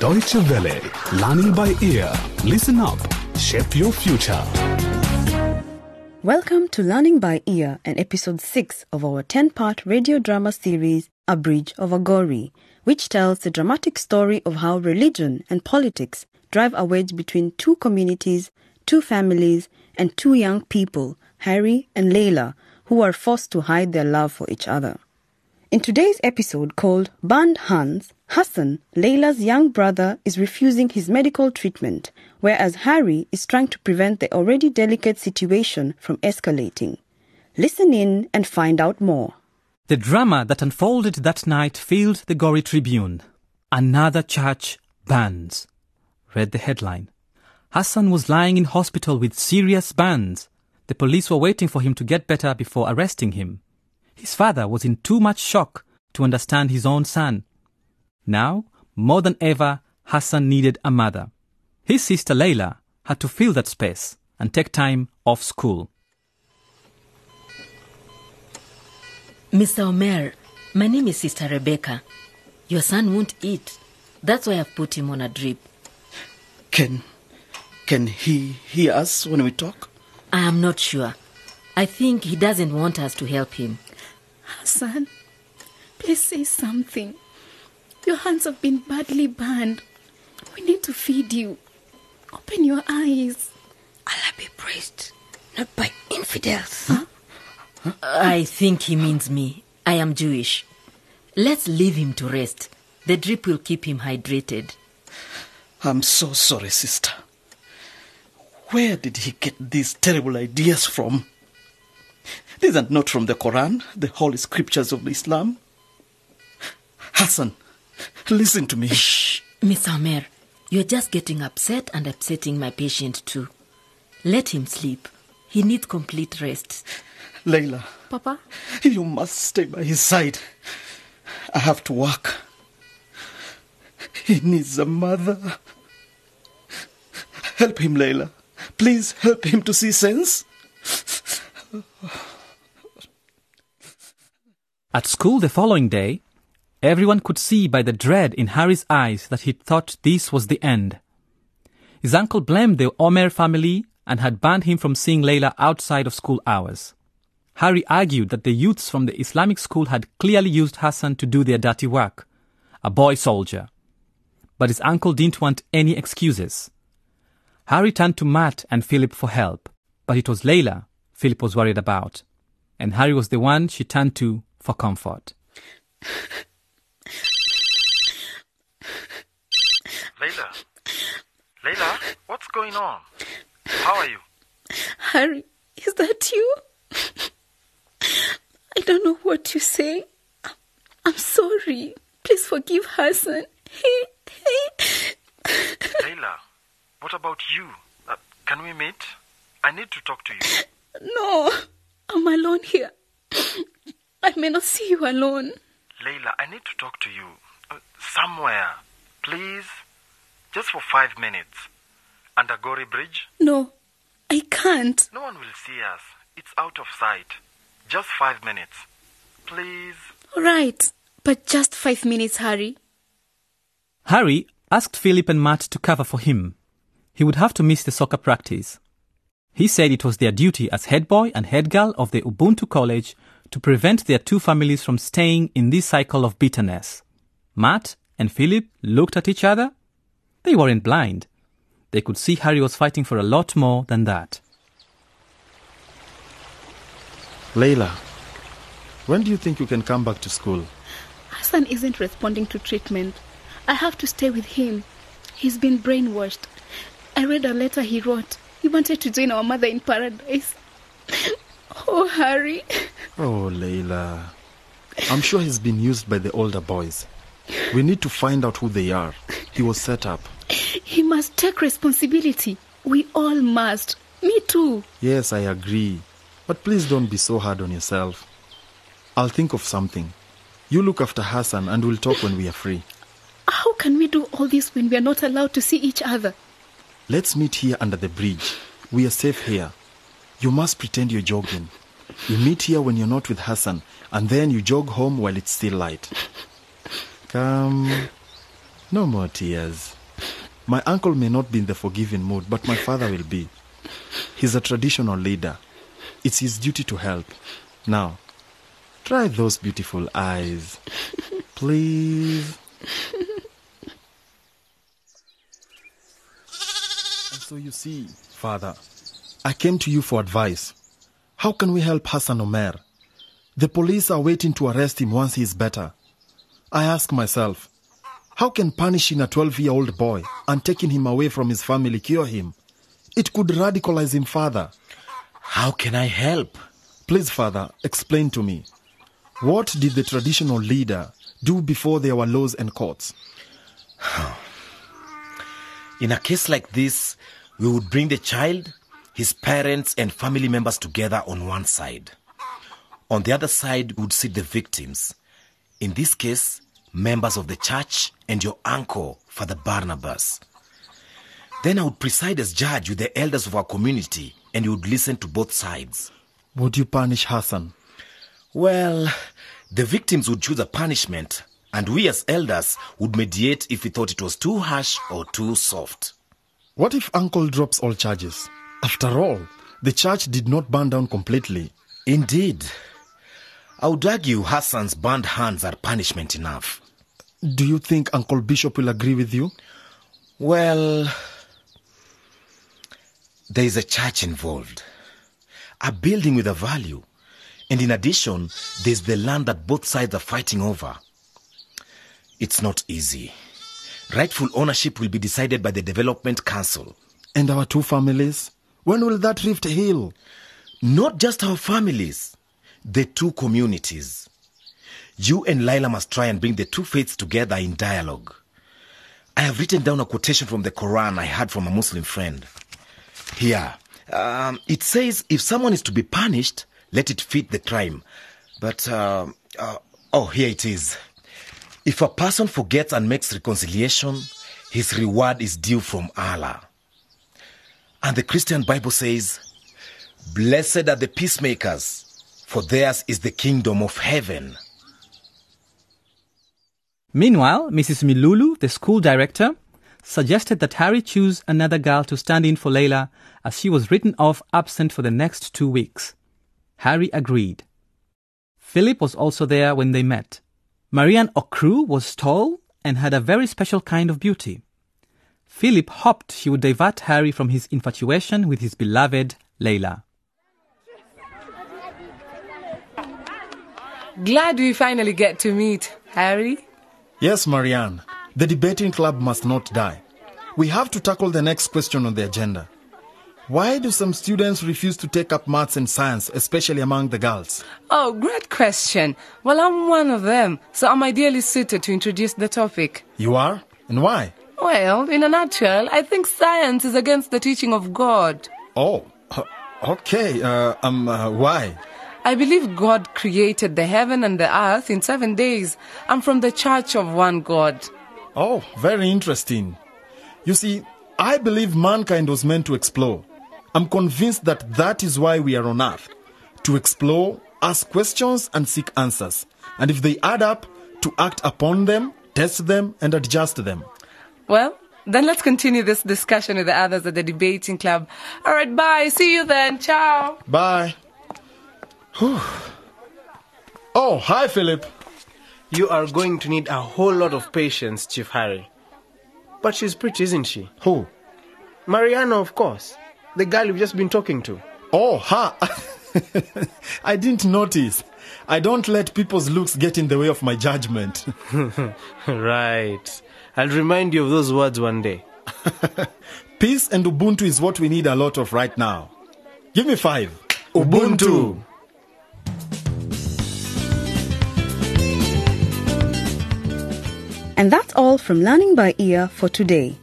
Deutsche Welle. Learning by ear. Listen up. Shape your future. Welcome to Learning by Ear and episode 6 of our 10-part radio drama series, A Bridge over Gori, which tells the dramatic story of how religion and politics drive a wedge between two communities, two families, and two young people, Harry and Layla, who are forced to hide their love for each other. In today's episode called Band Hans, Hassan, Layla's young brother, is refusing his medical treatment, whereas Harry is trying to prevent the already delicate situation from escalating. Listen in and find out more. The drama that unfolded that night filled the Gori Tribune. Another church bans, read the headline. Hassan was lying in hospital with serious burns. The police were waiting for him to get better before arresting him. His father was in too much shock to understand his own son. Now, more than ever, Hassan needed a mother. His sister Layla had to fill that space and take time off school. Mr. Omer, my name is Sister Rebecca. Your son won't eat. That's why I've put him on a drip. Can he hear us when we talk? I am not sure. I think he doesn't want us to help him. Hassan, please say something. Your hands have been badly burned. We need to feed you. Open your eyes. Allah be praised, not by infidels. Huh? Huh? I think he means me. I am Jewish. Let's leave him to rest. The drip will keep him hydrated. I'm so sorry, sister. Where did he get these terrible ideas from? These are not from the Quran, the holy scriptures of Islam. Hassan, listen to me. Shh, Miss Omer. You're just getting upset and upsetting my patient too. Let him sleep. He needs complete rest. Layla. Papa? You must stay by his side. I have to work. He needs a mother. Help him, Layla. Please help him to see sense. At school the following day, everyone could see by the dread in Harry's eyes that he thought this was the end. His uncle blamed the Omer family and had banned him from seeing Layla outside of school hours. Harry argued that the youths from the Islamic school had clearly used Hassan to do their dirty work, a boy soldier. But his uncle didn't want any excuses. Harry turned to Matt and Philip for help, but it was Layla Philip was worried about, and Harry was the one she turned to for comfort. Layla, what's going on? How are you? Harry, is that you? I don't know what you say. I'm sorry. Please forgive Hassan. Layla, what about you? Can we meet? I need to talk to you. No, I'm alone here. I may not see you alone. Layla, I need to talk to you. Somewhere. Please. Just for 5 minutes. Under Gori Bridge? No, I can't. No one will see us. It's out of sight. Just 5 minutes. Please. All right, but just 5 minutes, Harry. Harry asked Philip and Matt to cover for him. He would have to miss the soccer practice. He said it was their duty as head boy and head girl of the Ubuntu College to prevent their two families from staying in this cycle of bitterness. Matt and Philip looked at each other. They weren't blind. They could see Harry was fighting for a lot more than that. Layla, when do you think you can come back to school? Hassan isn't responding to treatment. I have to stay with him. He's been brainwashed. I read a letter he wrote. He wanted to join our mother in paradise. Oh, Harry. Oh, Layla. I'm sure he's been used by the older boys. We need to find out who they are. He was set up. He must take responsibility. We all must. Me too. Yes, I agree. But please don't be so hard on yourself. I'll think of something. You look after Hassan and we'll talk when we are free. How can we do all this when we are not allowed to see each other? Let's meet here under the bridge. We are safe here. You must pretend you're jogging. You meet here when you're not with Hassan, and then you jog home while it's still light. Come. No more tears. My uncle may not be in the forgiving mood, but my father will be. He's a traditional leader. It's his duty to help. Now, try those beautiful eyes. Please. And so you see, Father, I came to you for advice. How can we help Hassan Omer? The police are waiting to arrest him once he is better. I ask myself, how can punishing a 12-year-old boy and taking him away from his family cure him? It could radicalize him further. How can I help? Please, Father, explain to me. What did the traditional leader do before there were laws and courts? In a case like this, we would bring the child, his parents and family members together on one side. On the other side, we would sit the victims. In this case, members of the church and your uncle, Father Barnabas. Then I would preside as judge with the elders of our community, and you would listen to both sides. Would you punish Hassan? Well, the victims would choose a punishment, and we as elders would mediate if we thought it was too harsh or too soft. What if Uncle drops all charges? After all, the church did not burn down completely. Indeed. I would argue Hassan's burned hands are punishment enough. Do you think Uncle Bishop will agree with you? Well, there is a church involved, a building with a value, and in addition, there's the land that both sides are fighting over. It's not easy. Rightful ownership will be decided by the Development Council. And our two families? When will that rift heal? Not just our families, the two communities. You and Lila must try and bring the two faiths together in dialogue. I have written down a quotation from the Quran I had from a Muslim friend. Here, it says, if someone is to be punished, let it fit the crime. But, here it is. If a person forgets and makes reconciliation, his reward is due from Allah. And the Christian Bible says, blessed are the peacemakers, for theirs is the kingdom of heaven. Meanwhile, Mrs. Milulu, the school director, suggested that Harry choose another girl to stand in for Leila, as she was written off absent for the next 2 weeks. Harry agreed. Philip was also there when they met. Marianne Okru was tall and had a very special kind of beauty. Philip hoped she would divert Harry from his infatuation with his beloved Leila. Glad we finally get to meet, Harry. Yes, Marianne. The debating club must not die. We have to tackle the next question on the agenda. Why do some students refuse to take up maths and science, especially among the girls? Oh, great question. Well, I'm one of them, so I'm ideally suited to introduce the topic. You are? And why? Well, in a nutshell, I think science is against the teaching of God. Oh, okay. Why? I believe God created the heaven and the earth in 7 days. I'm from the Church of One God. Oh, very interesting. You see, I believe mankind was meant to explore. I'm convinced that is why we are on earth. To explore, ask questions and seek answers. And if they add up, to act upon them, test them and adjust them. Well, then let's continue this discussion with the others at the debating club. All right, bye. See you then. Ciao. Bye. Oh, hi, Philip. You are going to need a whole lot of patience, Chief Harry. But she's pretty, isn't she? Who? Mariana, of course. The girl you've just been talking to. Oh, her. I didn't notice. I don't let people's looks get in the way of my judgment. Right. I'll remind you of those words one day. Peace and Ubuntu is what we need a lot of right now. Give me 5. Ubuntu. And that's all from Learning by Ear for today.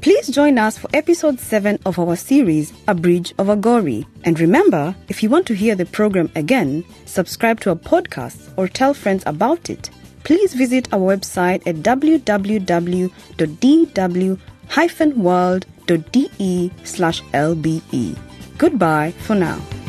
Please join us for episode 7 of our series, A Bridge over Gori. And remember, if you want to hear the program again, subscribe to our podcast or tell friends about it. Please visit our website at dw-world.de/lbe. Goodbye for now.